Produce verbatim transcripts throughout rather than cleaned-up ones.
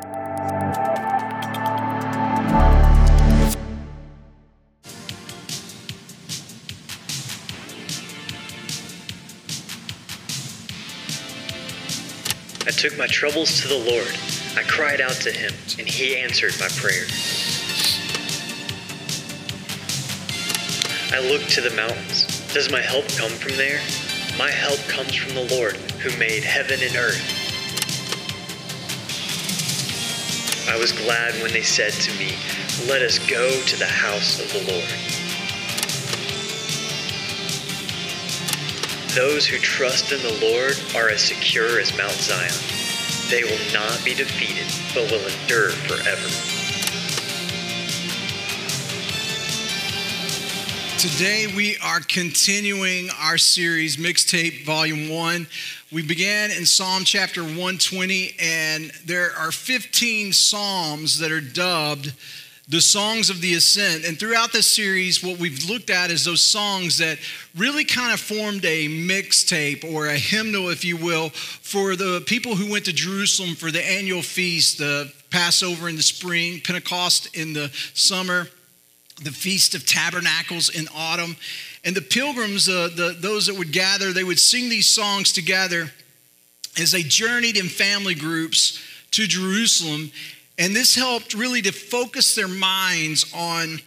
I took my troubles to the Lord. I cried out to him, and he answered my prayer. I looked to the mountains. Does my help come from there? My help comes from the Lord, who made heaven and earth. I was glad when they said to me, "Let us go to the house of the Lord." Those who trust in the Lord are as secure as Mount Zion. They will not be defeated, but will endure forever. Today we are continuing our series, Mixtape Volume one. We began in Psalm chapter one twenty, and there are fifteen psalms that are dubbed the Songs of the Ascent. And throughout this series, what we've looked at is those songs that really kind of formed a mixtape or a hymnal, if you will, for the people who went to Jerusalem for the annual feast, the Passover in the spring, Pentecost in the summer, the Feast of Tabernacles in autumn. And the pilgrims, uh, the, those that would gather, they would sing these songs together as they journeyed in family groups to Jerusalem. And this helped really to focus their minds on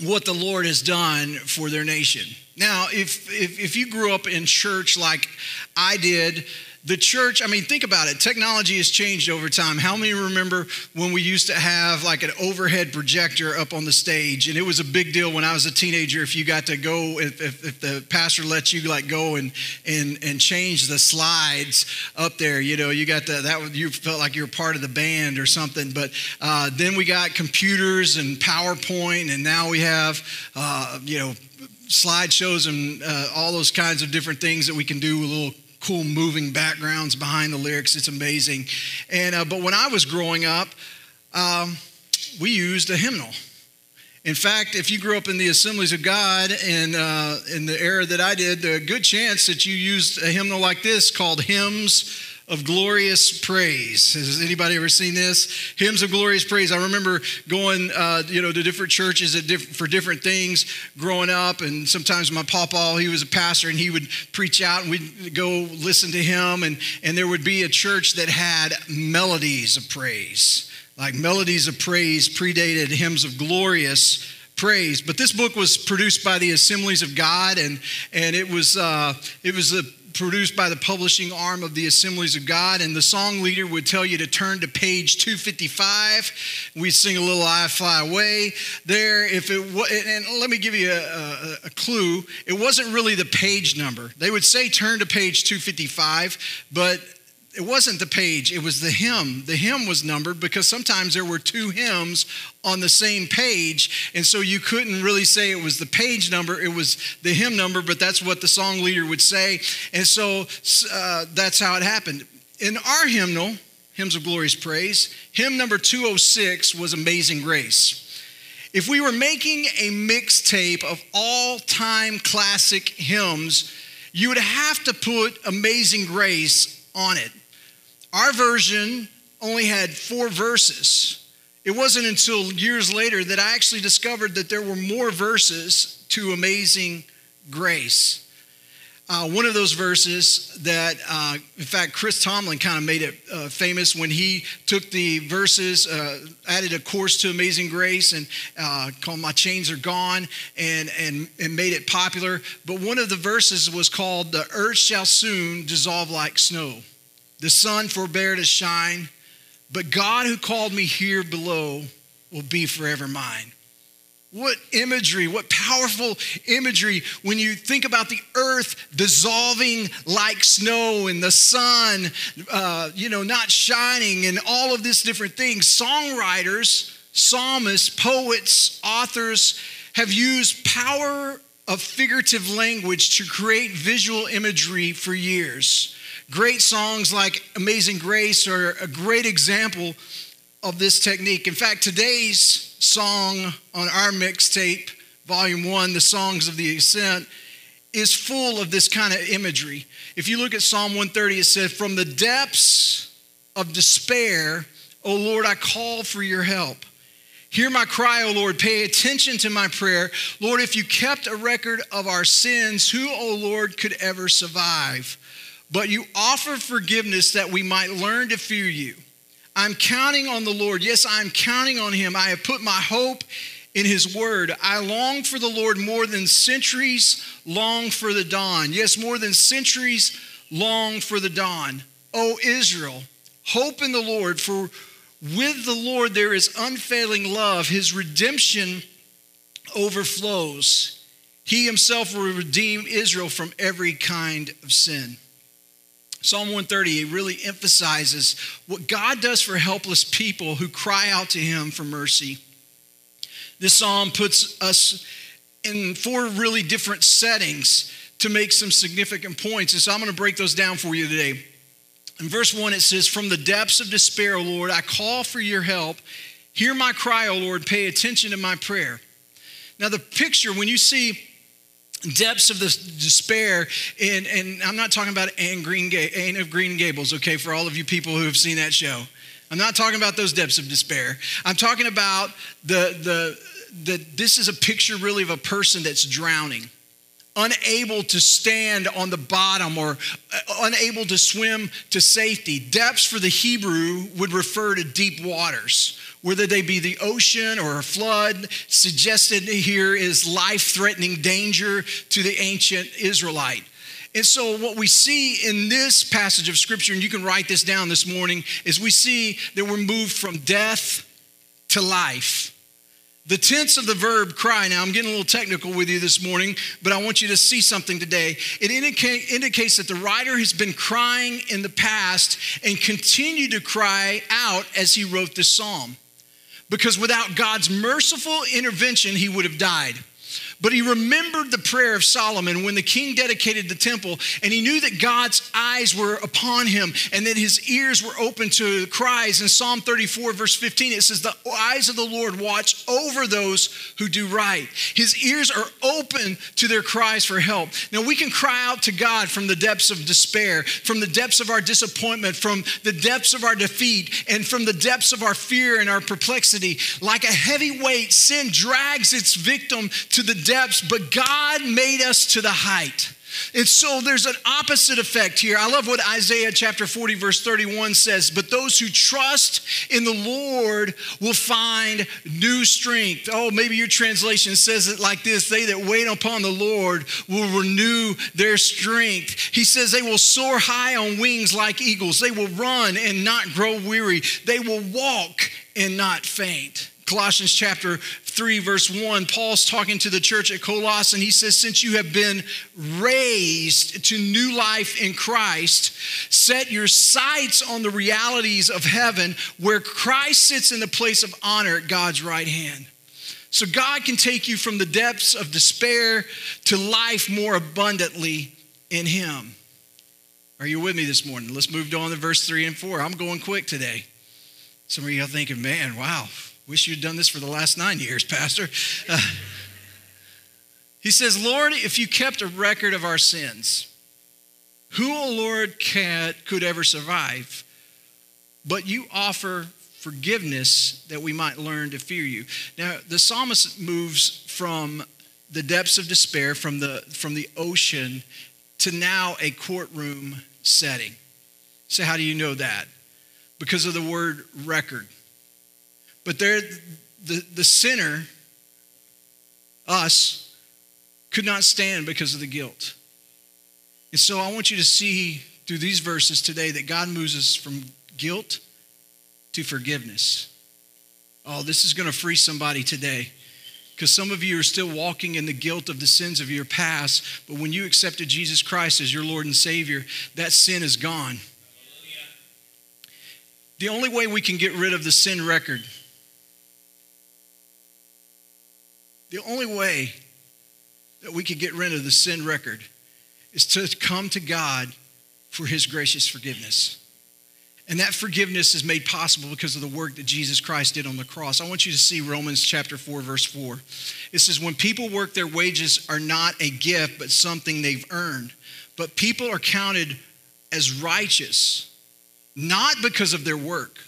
what the Lord has done for their nation. Now, if, if, if you grew up in church like I did, the church, I mean, think about it. Technology has changed over time. How many remember when we used to have like an overhead projector up on the stage? And it was a big deal when I was a teenager if you got to go, if, if, if the pastor let you like go and, and, and change the slides up there. You know, you got to, that you felt like you were part of the band or something. But uh, then we got computers and PowerPoint, and now we have, uh, you know, slideshows and uh, all those kinds of different things that we can do with little cool moving backgrounds behind the lyrics. It's amazing. And uh, but when I was growing up, um, we used a hymnal. In fact, if you grew up in the Assemblies of God and uh, in the era that I did, there's a good chance that you used a hymnal like this called Hymns of Glorious Praise. Has anybody ever seen this? Hymns of Glorious Praise. I remember going, uh, you know, to different churches at diff- for different things growing up, and sometimes my papa, he was a pastor, and he would preach out, and we'd go listen to him, and, and there would be a church that had melodies of praise, like melodies of praise predated Hymns of Glorious Praise. But this book was produced by the Assemblies of God, and and it was uh, it was a produced by the publishing arm of the Assemblies of God, and the song leader would tell you to turn to page two fifty-five. We sing a little "I Fly Away" there. If it w- and let me give you a, a, a clue, it wasn't really the page number. They would say turn to page two fifty-five, but it wasn't the page, it was the hymn. The hymn was numbered because sometimes there were two hymns on the same page, and so you couldn't really say it was the page number, it was the hymn number, but that's what the song leader would say, and so uh, that's how it happened. In our hymnal, Hymns of Glorious Praise, hymn number two oh six was Amazing Grace. If we were making a mixtape of all-time classic hymns, you would have to put Amazing Grace on it. Our version only had four verses. It wasn't until years later that I actually discovered that there were more verses to Amazing Grace. Uh, one of those verses that, uh, in fact, Chris Tomlin kind of made it uh, famous when he took the verses, uh, added a chorus to Amazing Grace, and uh, called "My Chains Are Gone," and, and, and made it popular. But one of the verses was called "The Earth Shall Soon Dissolve Like Snow. The sun forbear to shine, but God who called me here below will be forever mine." What imagery, what powerful imagery when you think about the earth dissolving like snow and the sun, uh, you know, not shining and all of these different things. Songwriters, psalmists, poets, authors have used power of figurative language to create visual imagery for years. Great songs like Amazing Grace are a great example of this technique. In fact, today's song on our mixtape, Volume one, The Songs of the Ascent, is full of this kind of imagery. If you look at Psalm one thirty, it said, "From the depths of despair, O Lord, I call for your help. Hear my cry, O Lord. Pay attention to my prayer. Lord, if you kept a record of our sins, who, O Lord, could ever survive? But you offer forgiveness that we might learn to fear you. I'm counting on the Lord. Yes, I'm counting on him. I have put my hope in his word. I long for the Lord more than centuries long for the dawn. Yes, more than centuries long for the dawn. O Israel, hope in the Lord, for with the Lord there is unfailing love. His redemption overflows. He himself will redeem Israel from every kind of sin. Psalm one thirty, it really emphasizes what God does for helpless people who cry out to him for mercy. This psalm puts us in four really different settings to make some significant points. And so I'm going to break those down for you today. In verse one, it says, from the depths of despair, O Lord, I call for your help. Hear my cry, O Lord, pay attention to my prayer. Now the picture, when you see depths of the despair, and, and I'm not talking about Anne, Green, Anne of Green Gables, okay, for all of you people who have seen that show. I'm not talking about those depths of despair. I'm talking about the, the, the this is a picture really of a person that's drowning, unable to stand on the bottom or unable to swim to safety. Depths for the Hebrew would refer to deep waters, whether they be the ocean or a flood. Suggested here is life-threatening danger to the ancient Israelite. And so what we see in this passage of scripture, and you can write this down this morning, is we see that we're moved from death to life. The tense of the verb cry, now I'm getting a little technical with you this morning, but I want you to see something today. It indica- indicates that the writer has been crying in the past and continued to cry out as he wrote this psalm. Because without God's merciful intervention, he would have died. But he remembered the prayer of Solomon when the king dedicated the temple, and he knew that God's eyes were upon him and that his ears were open to the cries. In Psalm thirty-four, verse fifteen, it says, the eyes of the Lord watch over those who do right. His ears are open to their cries for help. Now we can cry out to God from the depths of despair, from the depths of our disappointment, from the depths of our defeat, and from the depths of our fear and our perplexity. Like a heavy weight, sin drags its victim to the depths. But God made us to the height. And so there's an opposite effect here. I love what Isaiah chapter forty, verse thirty-one says, but those who trust in the Lord will find new strength. Oh, maybe your translation says it like this. They that wait upon the Lord will renew their strength. He says they will soar high on wings like eagles. They will run and not grow weary. They will walk and not faint. Colossians chapter three, verse one, Paul's talking to the church at Colossae, and he says, since you have been raised to new life in Christ, set your sights on the realities of heaven where Christ sits in the place of honor at God's right hand. So God can take you from the depths of despair to life more abundantly in him. Are you with me this morning? Let's move on to verse three and four. I'm going quick today. Some of you are thinking, man, wow. Wish you'd done this for the last nine years, Pastor. Uh, he says, Lord, if you kept a record of our sins, who, O Lord, can, could ever survive? But you offer forgiveness that we might learn to fear you. Now, the psalmist moves from the depths of despair, from the, from the ocean, to now a courtroom setting. So how do you know that? Because of the word record. But there, the, the sinner, us, could not stand because of the guilt. And so I want you to see through these verses today that God moves us from guilt to forgiveness. Oh, this is going to free somebody today. Because some of you are still walking in the guilt of the sins of your past. But when you accepted Jesus Christ as your Lord and Savior, that sin is gone. The only way we can get rid of the sin record, the only way that we could get rid of the sin record is to come to God for his gracious forgiveness. And that forgiveness is made possible because of the work that Jesus Christ did on the cross. I want you to see Romans chapter four, verse four. It says, when people work, their wages are not a gift, but something they've earned. But people are counted as righteous, not because of their work,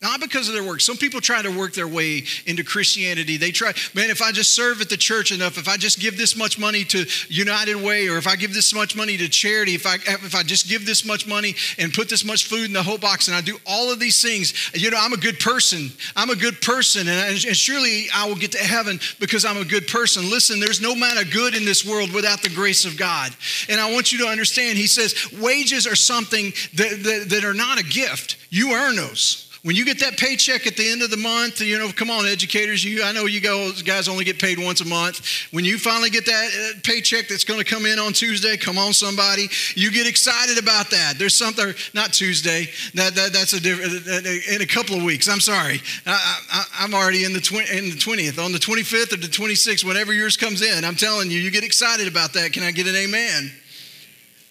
Not because of their work. Some people try to work their way into Christianity. They try, man, if I just serve at the church enough, if I just give this much money to United Way, or if I give this much money to charity, if I if I just give this much money and put this much food in the Hope Box and I do all of these things, you know, I'm a good person. I'm a good person, and, I, and surely I will get to heaven because I'm a good person. Listen, there's no amount of good in this world without the grace of God. And I want you to understand, he says, wages are something that, that, that are not a gift. You earn those. When you get that paycheck at the end of the month, you know, come on, educators, you, I know you guys only get paid once a month. When you finally get that paycheck that's going to come in on Tuesday, come on, somebody, you get excited about that. There's something, not Tuesday, that, that that's a different, in a couple of weeks. I'm sorry. I, I, I'm already in the, twi- in the twentieth, on the twenty-fifth or the twenty-sixth, whenever yours comes in. I'm telling you, you get excited about that. Can I get an amen?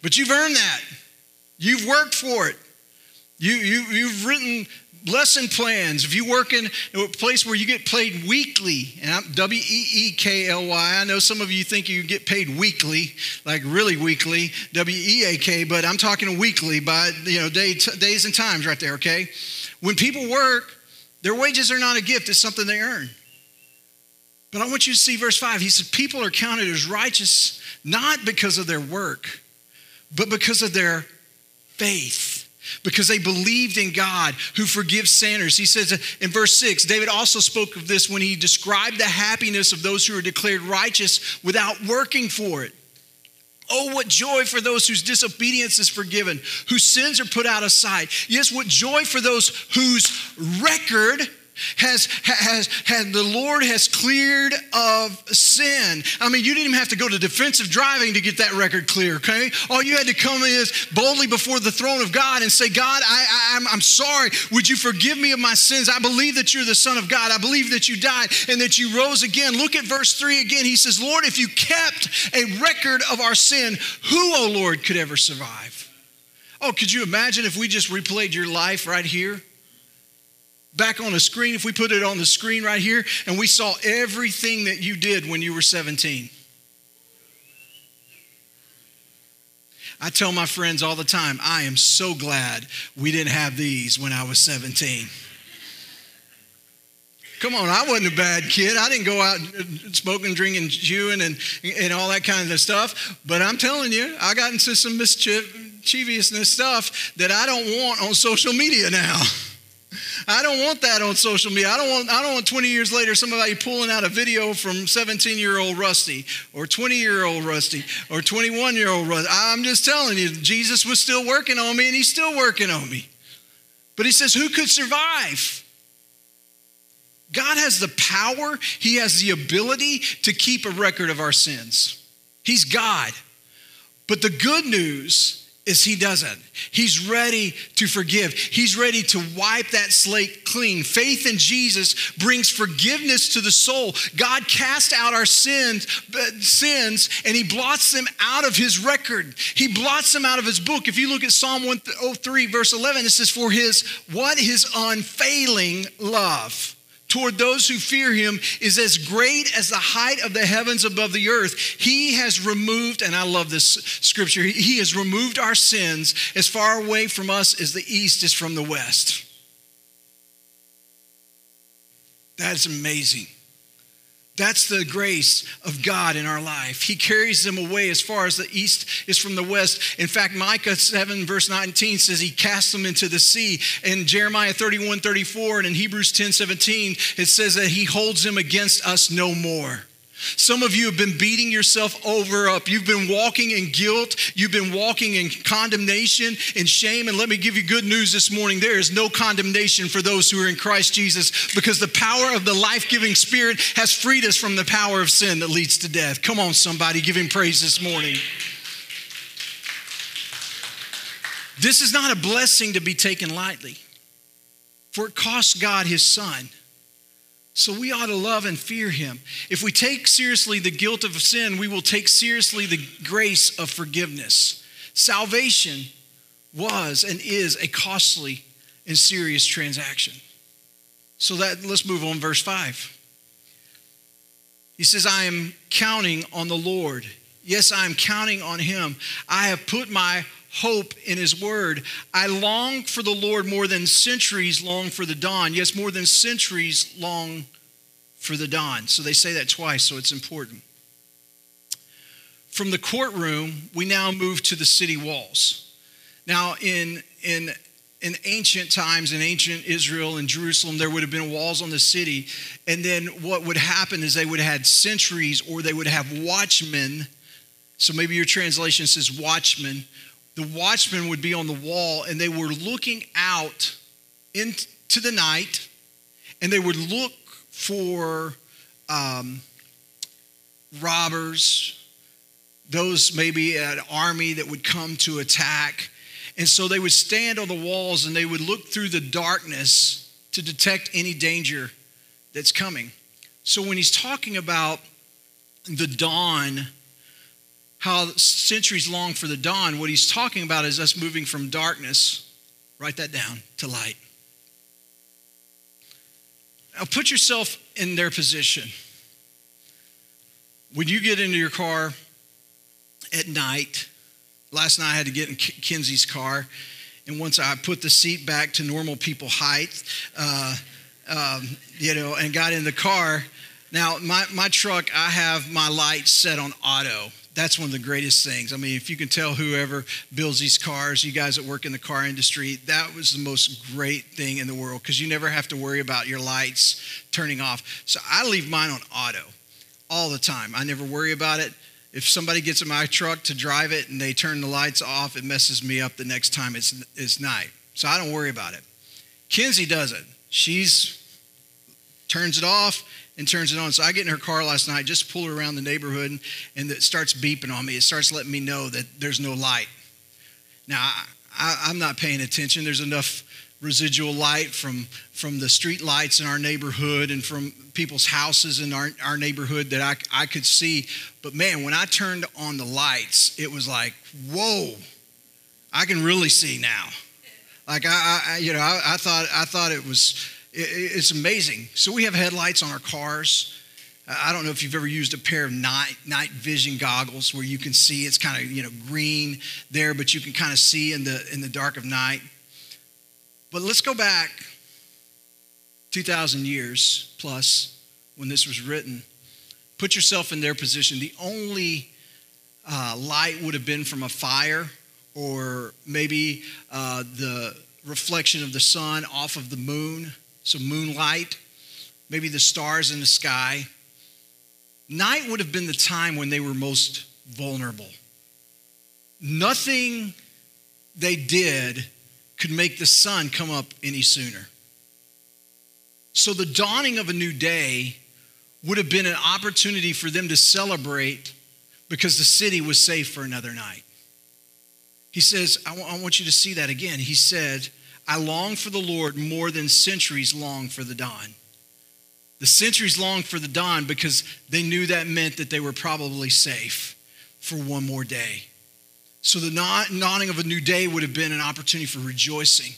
But you've earned that. You've worked for it. You, you, you've written lesson plans. If you work in a place where you get paid weekly, and I'm W E E K L Y, I know some of you think you get paid weekly, like really weekly, W E A K, but I'm talking weekly by, you know, day, t- days and times right there, okay? When people work, their wages are not a gift. It's something they earn. But I want you to see verse five. He said, people are counted as righteous, not because of their work, but because of their faith. Because they believed in God who forgives sinners. He says in verse six, David also spoke of this when he described the happiness of those who are declared righteous without working for it. Oh, what joy for those whose disobedience is forgiven, whose sins are put out of sight. Yes, what joy for those whose record has, has, has the Lord has cleared of sin. I mean, you didn't even have to go to defensive driving to get that record clear, okay? All you had to come is boldly before the throne of God and say, God, I, I, I'm, I'm sorry. Would you forgive me of my sins? I believe that you're the Son of God. I believe that you died and that you rose again. Look at verse three again. He says, Lord, if you kept a record of our sin, who, oh Lord, could ever survive? Oh, could you imagine if we just replayed your life right here? Back on a screen, if we put it on the screen right here, and we saw everything that you did when you were seventeen. I tell my friends all the time, I am so glad we didn't have these when I was seventeen. Come on, I wasn't a bad kid. I didn't go out smoking, drinking, chewing, and, and all that kind of stuff. But I'm telling you, I got into some mischievousness stuff that I don't want on social media now. I don't want that on social media. I don't want I don't want twenty years later somebody pulling out a video from seventeen-year-old Rusty or twenty-year-old Rusty or twenty-one-year-old Rusty. I'm just telling you, Jesus was still working on me, and he's still working on me. But he says, who could survive? God has the power. He has the ability to keep a record of our sins. He's God. But the good news is he doesn't. He's ready to forgive. He's ready to wipe that slate clean. Faith in Jesus brings forgiveness to the soul. God cast out our sins, sins, and he blots them out of his record. He blots them out of his book. If you look at Psalm one oh three, verse eleven, it says, for his, what his unfailing love toward those who fear him is as great as the height of the heavens above the earth. He has removed, and I love this scripture, he has removed our sins as far away from us as the east is from the west. That's amazing. That's the grace of God in our life. He carries them away as far as the east is from the west. In fact, Micah seven verse nineteen says he casts them into the sea. In Jeremiah thirty-one thirty-four and in Hebrews ten seventeen, it says that he holds them against us no more. Some of you have been beating yourself over up. You've been walking in guilt. You've been walking in condemnation and shame. And let me give you good news this morning. There is no condemnation for those who are in Christ Jesus, because the power of the life-giving Spirit has freed us from the power of sin that leads to death. Come on, somebody, give him praise this morning. This is not a blessing to be taken lightly, for it cost God his Son. So we ought to love and fear him. If we take seriously the guilt of sin, we will take seriously the grace of forgiveness. Salvation was and is a costly and serious transaction. So that let's move on, verse five. He says, I am counting on the Lord. Yes, I am counting on him. I have put my hope in his word. I long for the Lord more than centuries long for the dawn. Yes, more than centuries long for the dawn. So they say that twice, so it's important. From the courtroom, we now move to the city walls. Now, in, in, in ancient times, in ancient Israel and Jerusalem, there would have been walls on the city. And then what would happen is they would have had sentries, or they would have watchmen. So maybe your translation says watchmen. The watchmen would be on the wall, and they were looking out into the night, and they would look for um, robbers, those maybe an army that would come to attack. And so they would stand on the walls, and they would look through the darkness to detect any danger that's coming. So when he's talking about the dawn, how centuries long for the dawn, what he's talking about is us moving from darkness, write that down, to light. Now put yourself in their position. When you get into your car at night, last night I had to get in Kenzie's car, and once I put the seat back to normal people height, uh, um, you know, and got in the car. Now, my, my truck, I have my lights set on auto. That's one of the greatest things. I mean, if you can tell whoever builds these cars, you guys that work in the car industry, that was the most great thing in the world, because you never have to worry about your lights turning off. So I leave mine on auto all the time. I never worry about it. If somebody gets in my truck to drive it and they turn the lights off, it messes me up the next time it's, it's night. So I don't worry about it. Kenzie doesn't. She's turns it off and turns it on. So I get in her car last night, just pull her around the neighborhood, and, and it starts beeping on me. It starts letting me know that there's no light. Now, I, I, I'm not paying attention. There's enough residual light from, from the street lights in our neighborhood and from people's houses in our, our neighborhood that I, I could see. But man, when I turned on the lights, it was like, whoa, I can really see now. Like, I, I you know, I, I thought I thought it was... It's amazing. So we have headlights on our cars. I don't know if you've ever used a pair of night night vision goggles where you can see, it's kind of, you know, green there, but you can kind of see in the in the dark of night. But let's go back two thousand years plus when this was written. Put yourself in their position. The only uh, light would have been from a fire, or maybe uh, the reflection of the sun off of the moon. So moonlight, maybe the stars in the sky. Night would have been the time when they were most vulnerable. Nothing they did could make the sun come up any sooner. So the dawning of a new day would have been an opportunity for them to celebrate, because the city was safe for another night. He says, I, w- I want you to see that again. He said, I long for the Lord more than centuries long for the dawn. The centuries long for the dawn because they knew that meant that they were probably safe for one more day. So the dawning of a new day would have been an opportunity for rejoicing.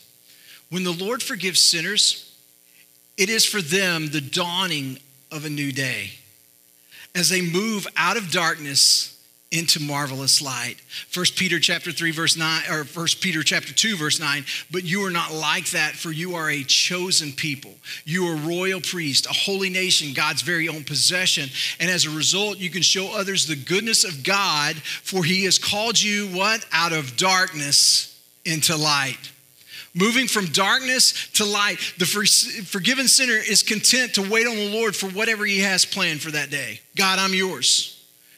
When the Lord forgives sinners, it is for them the dawning of a new day. As they move out of darkness into marvelous light. First Peter chapter three, verse nine, or First Peter chapter two, verse nine, but you are not like that, for you are a chosen people. You are royal priest, a holy nation, God's very own possession. And as a result, you can show others the goodness of God, for he has called you, what? Out of darkness into light. Moving from darkness to light, the forgiven sinner is content to wait on the Lord for whatever he has planned for that day. God, I'm yours.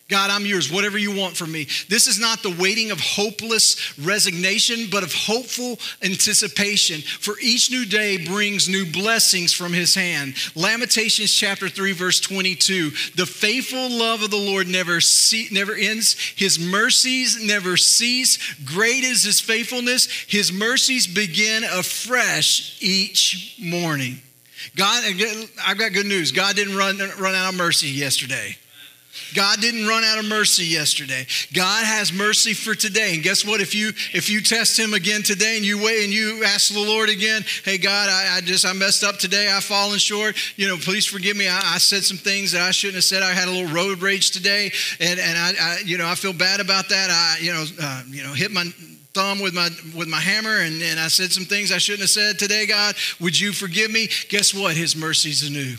God, I'm yours, whatever you want from me. This is not the waiting of hopeless resignation, but of hopeful anticipation. For each new day brings new blessings from his hand. Lamentations chapter three, verse twenty-two. The faithful love of the Lord never see, never ends. His mercies never cease. Great is his faithfulness. His mercies begin afresh each morning. God, I've got good news. God didn't run, run out of mercy yesterday. God didn't run out of mercy yesterday. God has mercy for today. And guess what? If you if you test him again today and you wait and you ask the Lord again, hey, God, I, I just, I messed up today. I've fallen short. You know, please forgive me. I, I said some things that I shouldn't have said. I had a little road rage today. And, and I, I, you know, I feel bad about that. I, you know, uh, you know, hit my thumb with my with my hammer and, and I said some things I shouldn't have said today, God, would you forgive me? Guess what? His mercy's anew.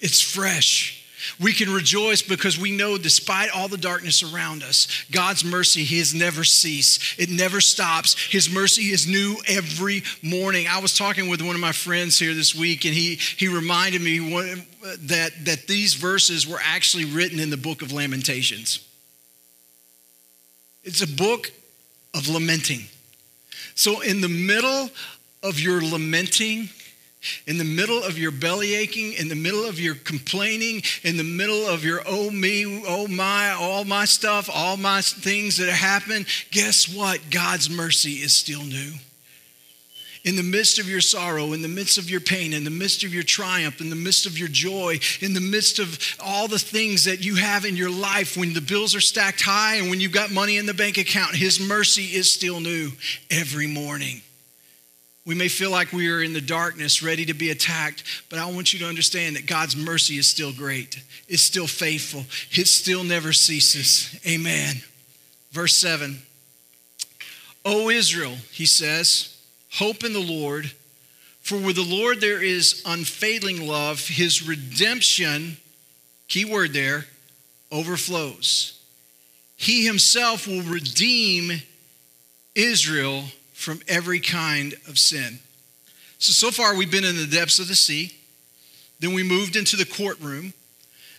It's fresh. We can rejoice because we know despite all the darkness around us, God's mercy has never ceased. It never stops. His mercy is new every morning. I was talking with one of my friends here this week, and he, he reminded me one, that, that these verses were actually written in the book of Lamentations. It's a book of lamenting. So in the middle of your lamenting, in the middle of your belly aching, in the middle of your complaining, in the middle of your, oh me, oh my, all my stuff, all my things that happen, guess what? God's mercy is still new. In the midst of your sorrow, in the midst of your pain, in the midst of your triumph, in the midst of your joy, in the midst of all the things that you have in your life, when the bills are stacked high and when you've got money in the bank account, his mercy is still new every morning. We may feel like we are in the darkness, ready to be attacked, but I want you to understand that God's mercy is still great. It's still faithful. It still never ceases. Amen. Verse seven. O Israel, he says, hope in the Lord, for with the Lord there is unfailing love. His redemption, key word there, overflows. He himself will redeem Israel from every kind of sin. So, so far we've been in the depths of the sea. Then we moved into the courtroom.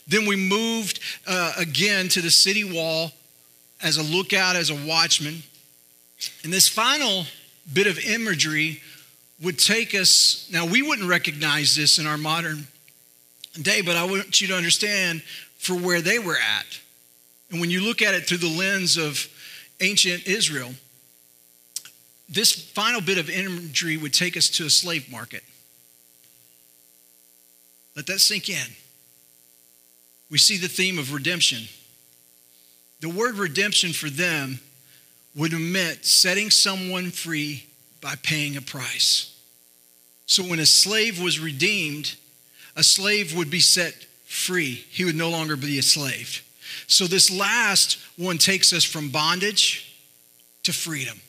Then we moved uh, again to the city wall as a lookout, as a watchman. And this final bit of imagery would take us, now we wouldn't recognize this in our modern day, but I want you to understand for where they were at. And when you look at it through the lens of ancient Israel, this final bit of imagery would take us to a slave market. Let that sink in. We see the theme of redemption. The word redemption for them would mean setting someone free by paying a price. So when a slave was redeemed, a slave would be set free. He would no longer be a slave. So this last one takes us from bondage to freedom.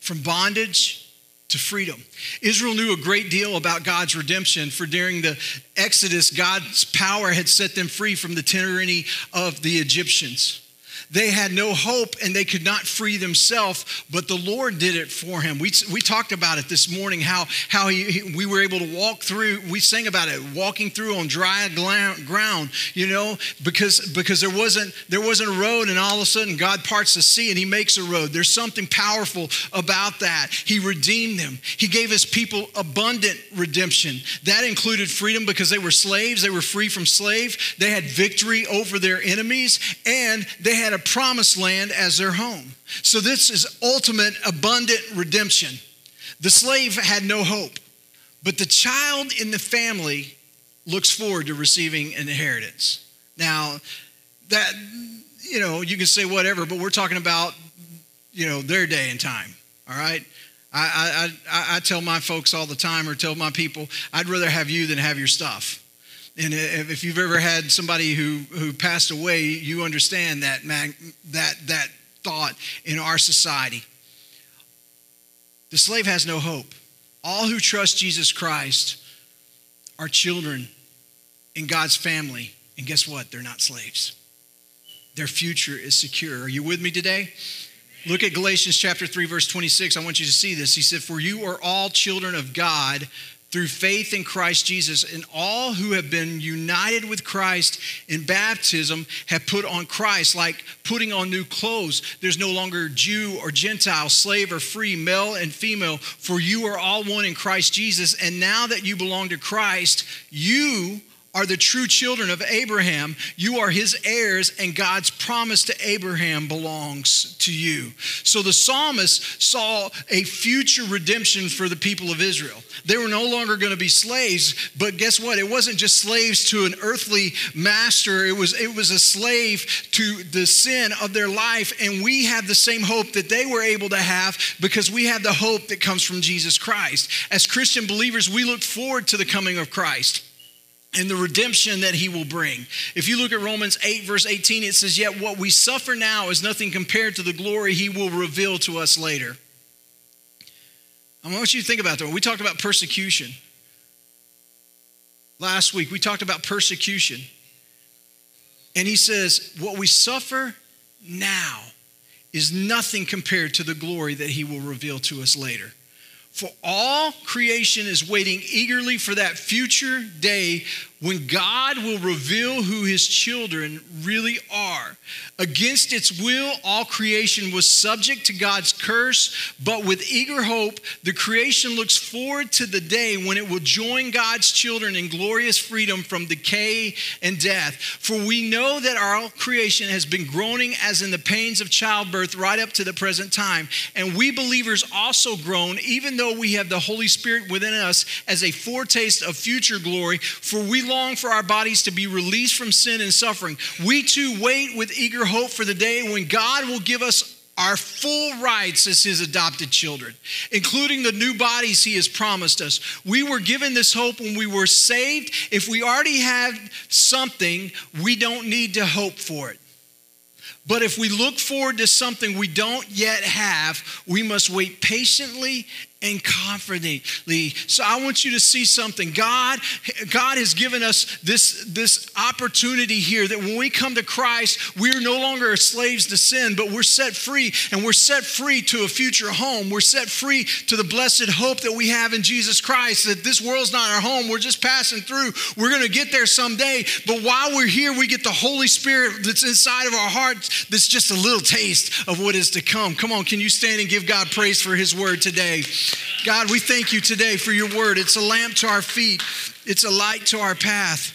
From bondage to freedom. Israel knew a great deal about God's redemption, for during the Exodus, God's power had set them free from the tyranny of the Egyptians. They had no hope and they could not free themselves, but the Lord did it for him. We, we talked about it this morning, how, how he, he, we were able to walk through, we sang about it, walking through on dry ground, you know, because, because there wasn't, there wasn't a road, and all of a sudden God parts the sea and he makes a road. There's something powerful about that. He redeemed them. He gave his people abundant redemption. That included freedom because they were slaves. They were free from slave. They had victory over their enemies, and they had a promised land as their home. So this is ultimate abundant redemption. The slave had no hope, but the child in the family looks forward to receiving an inheritance. Now, that, you know, you can say whatever, but we're talking about, you know, their day and time, all right? I, I, I, I tell my folks all the time, or tell my people, I'd rather have you than have your stuff. And if you've ever had somebody who, who passed away, you understand that, that, that thought in our society. The slave has no hope. All who trust Jesus Christ are children in God's family. And guess what? They're not slaves. Their future is secure. Are you with me today? Look at Galatians chapter three, verse twenty-six. I want you to see this. He said, for you are all children of God through faith in Christ Jesus, and all who have been united with Christ in baptism have put on Christ, like putting on new clothes. There's no longer Jew or Gentile, slave or free, male and female, for you are all one in Christ Jesus. And now that you belong to Christ, you are the true children of Abraham. You are his heirs, and God's promise to Abraham belongs to you. So the psalmist saw a future redemption for the people of Israel. They were no longer going to be slaves, but guess what? It wasn't just slaves to an earthly master. It was, it was a slave to the sin of their life, and we have the same hope that they were able to have because we have the hope that comes from Jesus Christ. As Christian believers, we look forward to the coming of Christ. and the redemption that he will bring. If you look at Romans eight, verse eighteen, it says, "Yet what we suffer now is nothing compared to the glory he will reveal to us later." I want you to think about that. When we talked about persecution last week, we talked about persecution. And he says, what we suffer now is nothing compared to the glory that he will reveal to us later. For all creation is waiting eagerly for that future day when God will reveal who his children really are. Against its will, all creation was subject to God's curse, but with eager hope, the creation looks forward to the day when it will join God's children in glorious freedom from decay and death. For we know that our creation has been groaning as in the pains of childbirth right up to the present time. And we believers also groan, even though we have the Holy Spirit within us as a foretaste of future glory, for we long for our bodies to be released from sin and suffering. We too wait with eager hope for the day when God will give us our full rights as his adopted children, including the new bodies he has promised us. We were given this hope when we were saved. If we already have something, we don't need to hope for it. But if we look forward to something we don't yet have, we must wait patiently and confidently. So I want you to see something. God, God has given us this, this opportunity here that when we come to Christ, we are no longer slaves to sin, but we're set free, and we're set free to a future home. We're set free to the blessed hope that we have in Jesus Christ, that this world's not our home. We're just passing through. We're going to get there someday, but while we're here, we get the Holy Spirit that's inside of our hearts that's just a little taste of what is to come. Come on, can you stand and give God praise for his word today? God, we thank you today for your word. It's a lamp to our feet. It's a light to our path.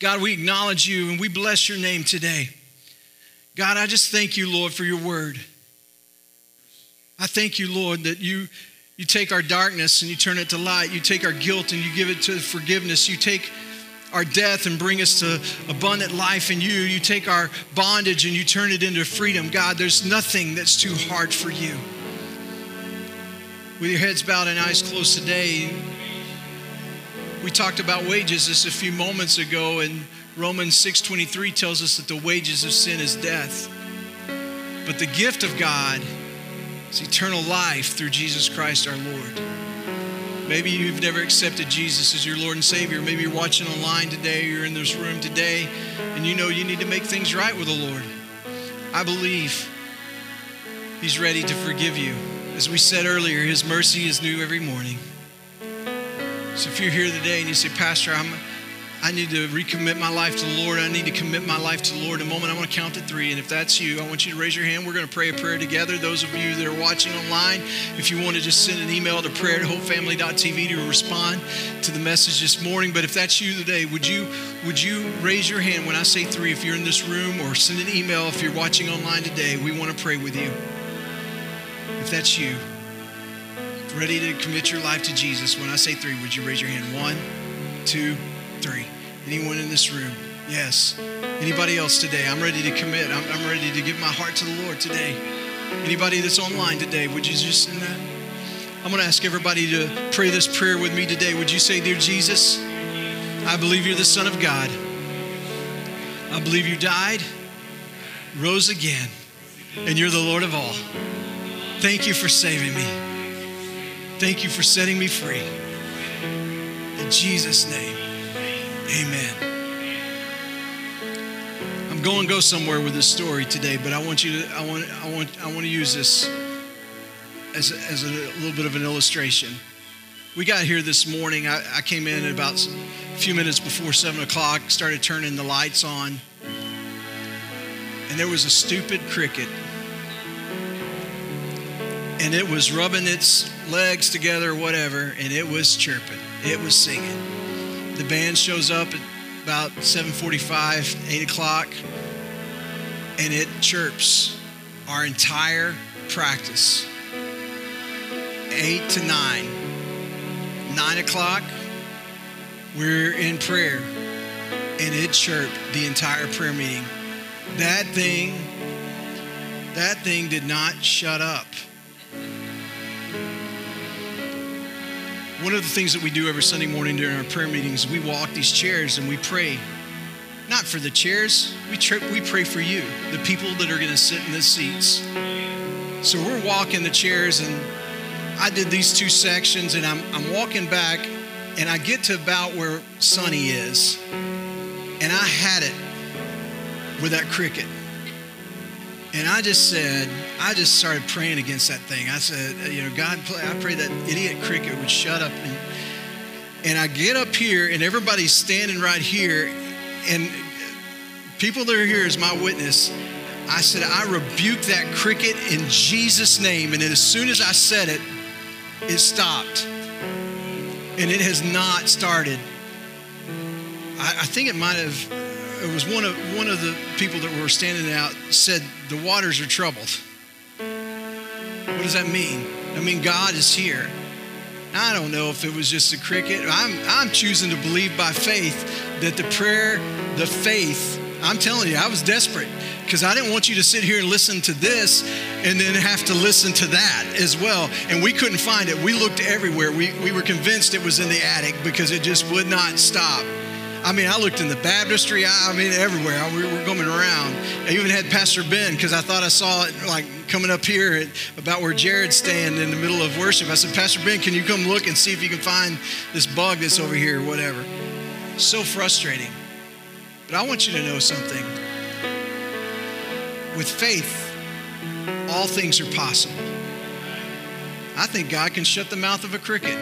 God, we acknowledge you and we bless your name today. God, I just thank you, Lord, for your word. I thank you, Lord, that you, you take our darkness and you turn it to light. You take our guilt and you give it to forgiveness. You take our death and bring us to abundant life in you. You take our bondage and you turn it into freedom. God, there's nothing that's too hard for you. With your heads bowed and eyes closed today, we talked about wages just a few moments ago, and Romans six twenty-three tells us that the wages of sin is death. But the gift of God is eternal life through Jesus Christ our Lord. Maybe you've never accepted Jesus as your Lord and Savior. Maybe you're watching online today, or you're in this room today, and you know you need to make things right with the Lord. I believe he's ready to forgive you. As we said earlier, his mercy is new every morning. So if you're here today and you say, Pastor, I'm, I need to recommit my life to the Lord. I need to commit my life to the Lord. In a moment, I'm going to count to three. And if that's you, I want you to raise your hand. We're going to pray a prayer together. Those of you that are watching online, if you want to just send an email to prayer to hope family dot t v to respond to the message this morning. But if that's you today, would you, would you raise your hand when I say three if you're in this room, or send an email if you're watching online today? We want to pray with you. If that's you, ready to commit your life to Jesus, when I say three, would you raise your hand? One, two, three. Anyone in this room? Yes. Anybody else today? I'm ready to commit. I'm, I'm ready to give my heart to the Lord today. Anybody that's online today, would you just send that? I'm going to ask everybody to pray this prayer with me today. Would you say, Dear Jesus, I believe you're the Son of God. I believe you died, rose again, and you're the Lord of all. Thank you for saving me. Thank you for setting me free. In Jesus' name, amen. I'm going to go somewhere with this story today, but I want you to, I want, I want, I want to use this as a, as a little bit of an illustration. We got here this morning. I, I came in at about a few minutes before seven o'clock, started turning the lights on, and there was a stupid cricket. And it was rubbing its legs together or whatever, and it was chirping. It was singing. The band shows up at about seven forty-five, eight o'clock, and it chirps our entire practice. eight to nine. nine o'clock, we're in prayer, and it chirped the entire prayer meeting. That thing, that thing did not shut up. One of the things that we do every Sunday morning during our prayer meetings, we walk these chairs and we pray. Not for the chairs, we, tr- we pray for you, the people that are going to sit in the seats. So we're walking the chairs, and I did these two sections, and I'm, I'm walking back, and I get to about where Sonny is, and I had it with that cricket. And I just said, I just started praying against that thing. I said, you know, God, I pray that idiot cricket would shut up. And, and I get up here, and everybody's standing right here, and people that are here is my witness. I said, I rebuke that cricket in Jesus' name. And then as soon as I said it, it stopped. And it has not started. I, I think it might have... It was one of one of the people that were standing out said, the waters are troubled. What does that mean? I mean, God is here. I don't know if it was just a cricket. I'm, I'm choosing to believe by faith that the prayer, the faith, I'm telling you, I was desperate because I didn't want you to sit here and listen to this and then have to listen to that as well. And we couldn't find it. We looked everywhere. We, we were convinced it was in the attic because it just would not stop. I mean, I looked in the baptistry. I, I mean, everywhere. I, we were going around. I even had Pastor Ben because I thought I saw it like coming up here at about where Jared's staying in the middle of worship. I said, Pastor Ben, can you come look and see if you can find this bug that's over here or whatever? So frustrating. But I want you to know something. With faith, all things are possible. I think God can shut the mouth of a cricket.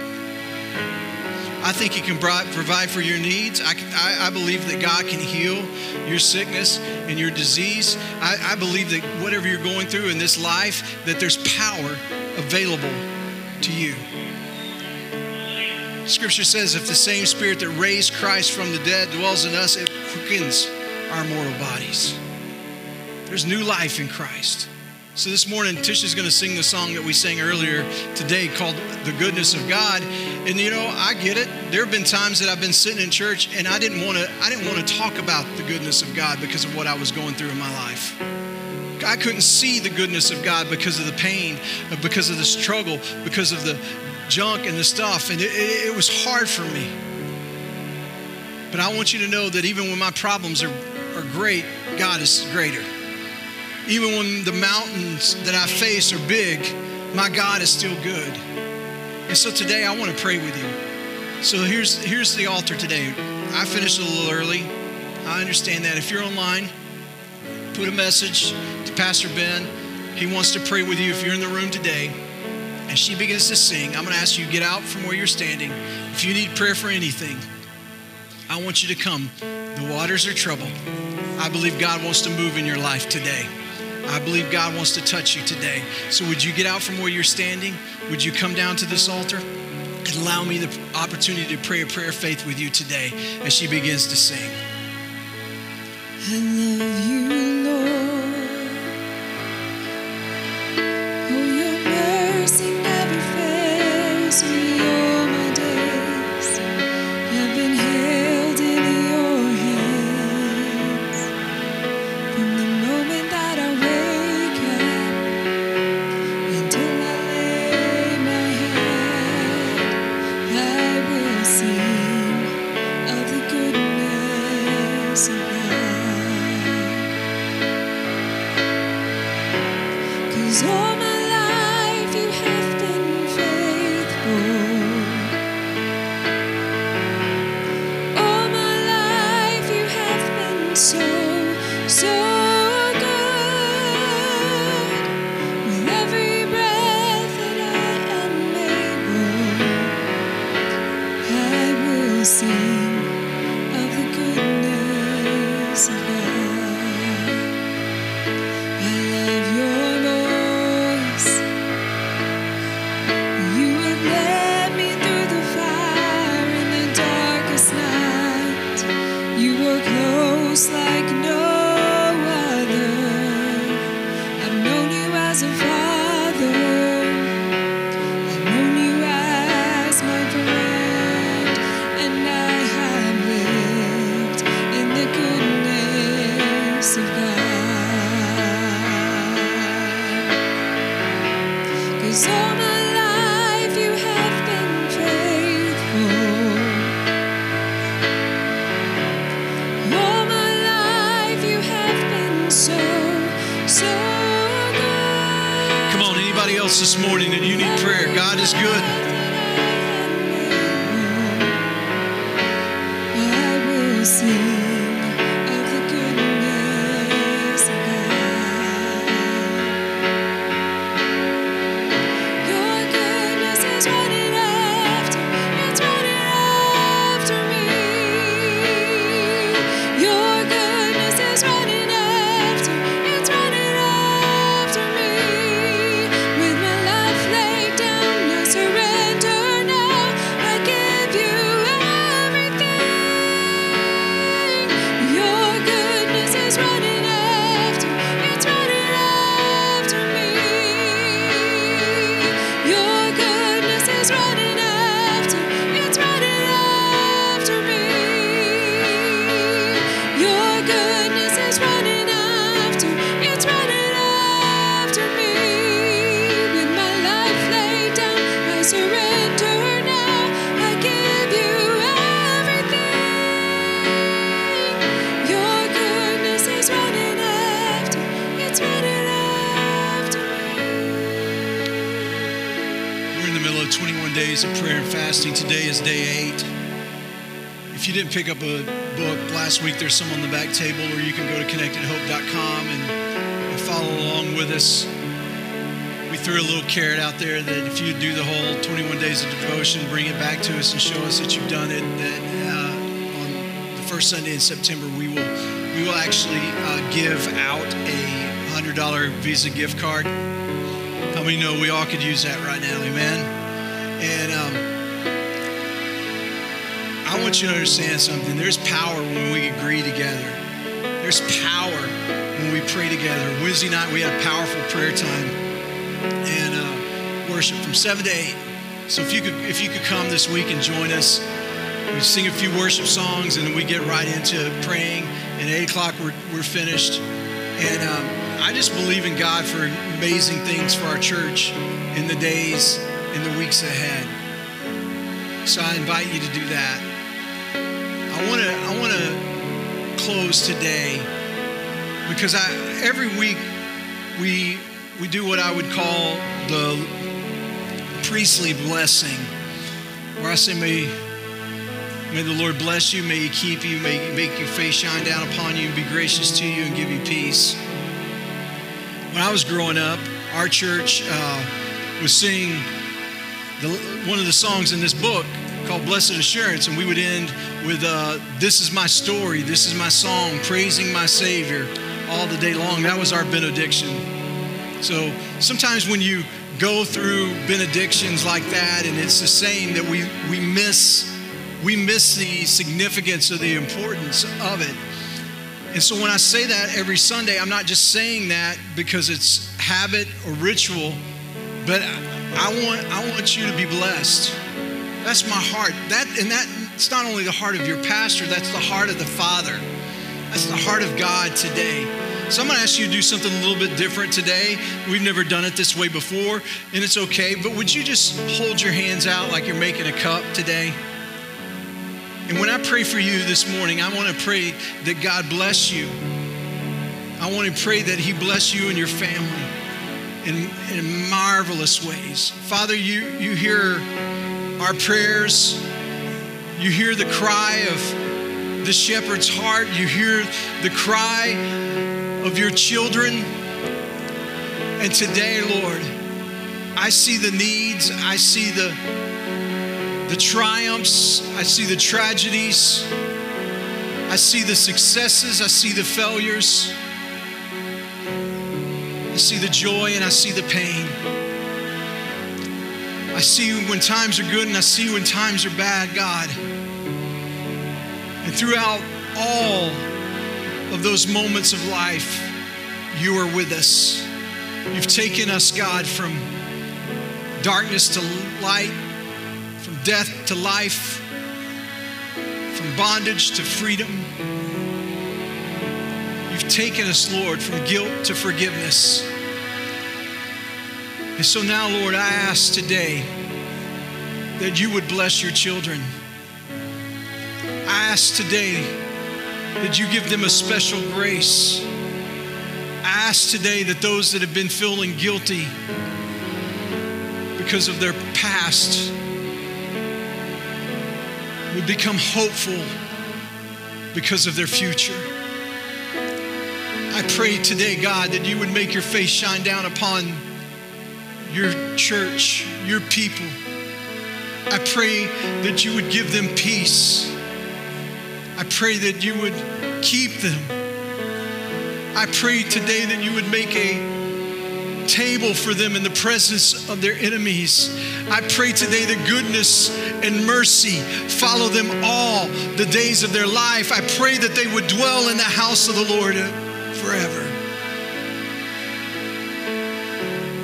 I think He can provide for your needs. I, can, I, I believe that God can heal your sickness and your disease. I, I believe that whatever you're going through in this life, that there's power available to you. Scripture says, if the same Spirit that raised Christ from the dead dwells in us, it quickens our mortal bodies. There's new life in Christ. So this morning, Tisha's going to sing the song that we sang earlier today called The Goodness of God. And, you know, I get it. There have been times that I've been sitting in church and I didn't want to I didn't want to talk about the goodness of God because of what I was going through in my life. I couldn't see the goodness of God because of the pain, because of the struggle, because of the junk and the stuff. And it, it, it was hard for me. But I want you to know that even when my problems are, are great, God is greater. Even when the mountains that I face are big, my God is still good. And so today I want to pray with you. So here's, here's the altar today. I finished a little early. I understand that. If you're online, put a message to Pastor Ben. He wants to pray with you if you're in the room today. As she begins to sing, I'm going to ask you to get out from where you're standing. If you need prayer for anything, I want you to come. The waters are troubled. I believe God wants to move in your life today. I believe God wants to touch you today. So would you get out from where you're standing? Would you come down to this altar and allow me the opportunity to pray a prayer of faith with you today as she begins to sing? I love you, Lord. Oh, your mercy never fails me all my days. I've been held in your hands from the moment that of the goodness of God. of prayer and fasting. Today is day eight. If you didn't pick up a book last week, there's some on the back table, or you can go to connected hope dot com and follow along with us. We threw a little carrot out there that if you do the whole twenty-one days of devotion, bring it back to us and show us that you've done it, that uh, on the first Sunday in September, we will we will actually uh, give out a one hundred dollar Visa gift card. How many know we all could use that right now, amen? And um, I want you to understand something. There's power when we agree together. There's power when we pray together. Wednesday night, we had a powerful prayer time and uh, worship from seven to eight. So if you could, if you could come this week and join us, we sing a few worship songs, and then we get right into praying. And at eight o'clock, we're, we're finished. And um, I just believe in God for amazing things for our church in the days in the weeks ahead. So I invite you to do that. I want to I want to close today because I every week we we do what I would call the priestly blessing, where I say may may the Lord bless you, may he keep you, may he make your face shine down upon you, and be gracious to you and give you peace. When I was growing up, our church uh, was singing The, one of the songs in this book called Blessed Assurance, and we would end with, uh, this is my story, this is my song, praising my Savior all the day long. That was our benediction. So sometimes when you go through benedictions like that and it's the same, that we, we, miss, we miss the significance or the importance of it. And so when I say that every Sunday, I'm not just saying that because it's habit or ritual, but I, I want I want you to be blessed. That's my heart. That and that it's not only the heart of your pastor, that's the heart of the Father. That's the heart of God today. So I'm going to ask you to do something a little bit different today. We've never done it this way before, and it's okay, but would you just hold your hands out like you're making a cup today? And when I pray for you this morning, I want to pray that God bless you. I want to pray that he bless you and your family. In, in marvelous ways. Father, you, you hear our prayers. You hear the cry of the shepherd's heart. You hear the cry of your children. And today, Lord, I see the needs. I see the, the triumphs. I see the tragedies. I see the successes. I see the failures. I see the joy and I see the pain. I see you when times are good and I see you when times are bad, God. And throughout all of those moments of life, you are with us. You've taken us, God, from darkness to light, from death to life, from bondage to freedom. You've taken us, Lord, from guilt to forgiveness. And so now, Lord, I ask today that you would bless your children. I ask today that you give them a special grace. I ask today that those that have been feeling guilty because of their past would become hopeful because of their future. I pray today, God, that you would make your face shine down upon your church, your people. I pray that you would give them peace. I pray that you would keep them. I pray today that you would make a table for them in the presence of their enemies. I pray today that goodness and mercy follow them all the days of their life. I pray that they would dwell in the house of the Lord forever.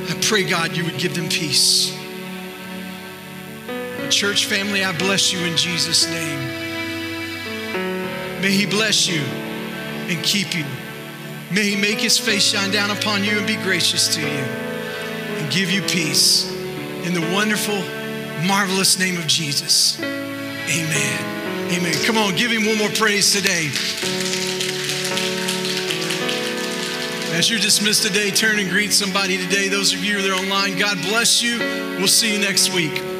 I pray, God, you would give them peace. Church family, I bless you in Jesus' name. May he bless you and keep you. May he make his face shine down upon you and be gracious to you and give you peace. In the wonderful, marvelous name of Jesus, amen. Amen. Come on, give him one more praise today. As you're dismissed today, turn and greet somebody today. Those of you that are online, God bless you. We'll see you next week.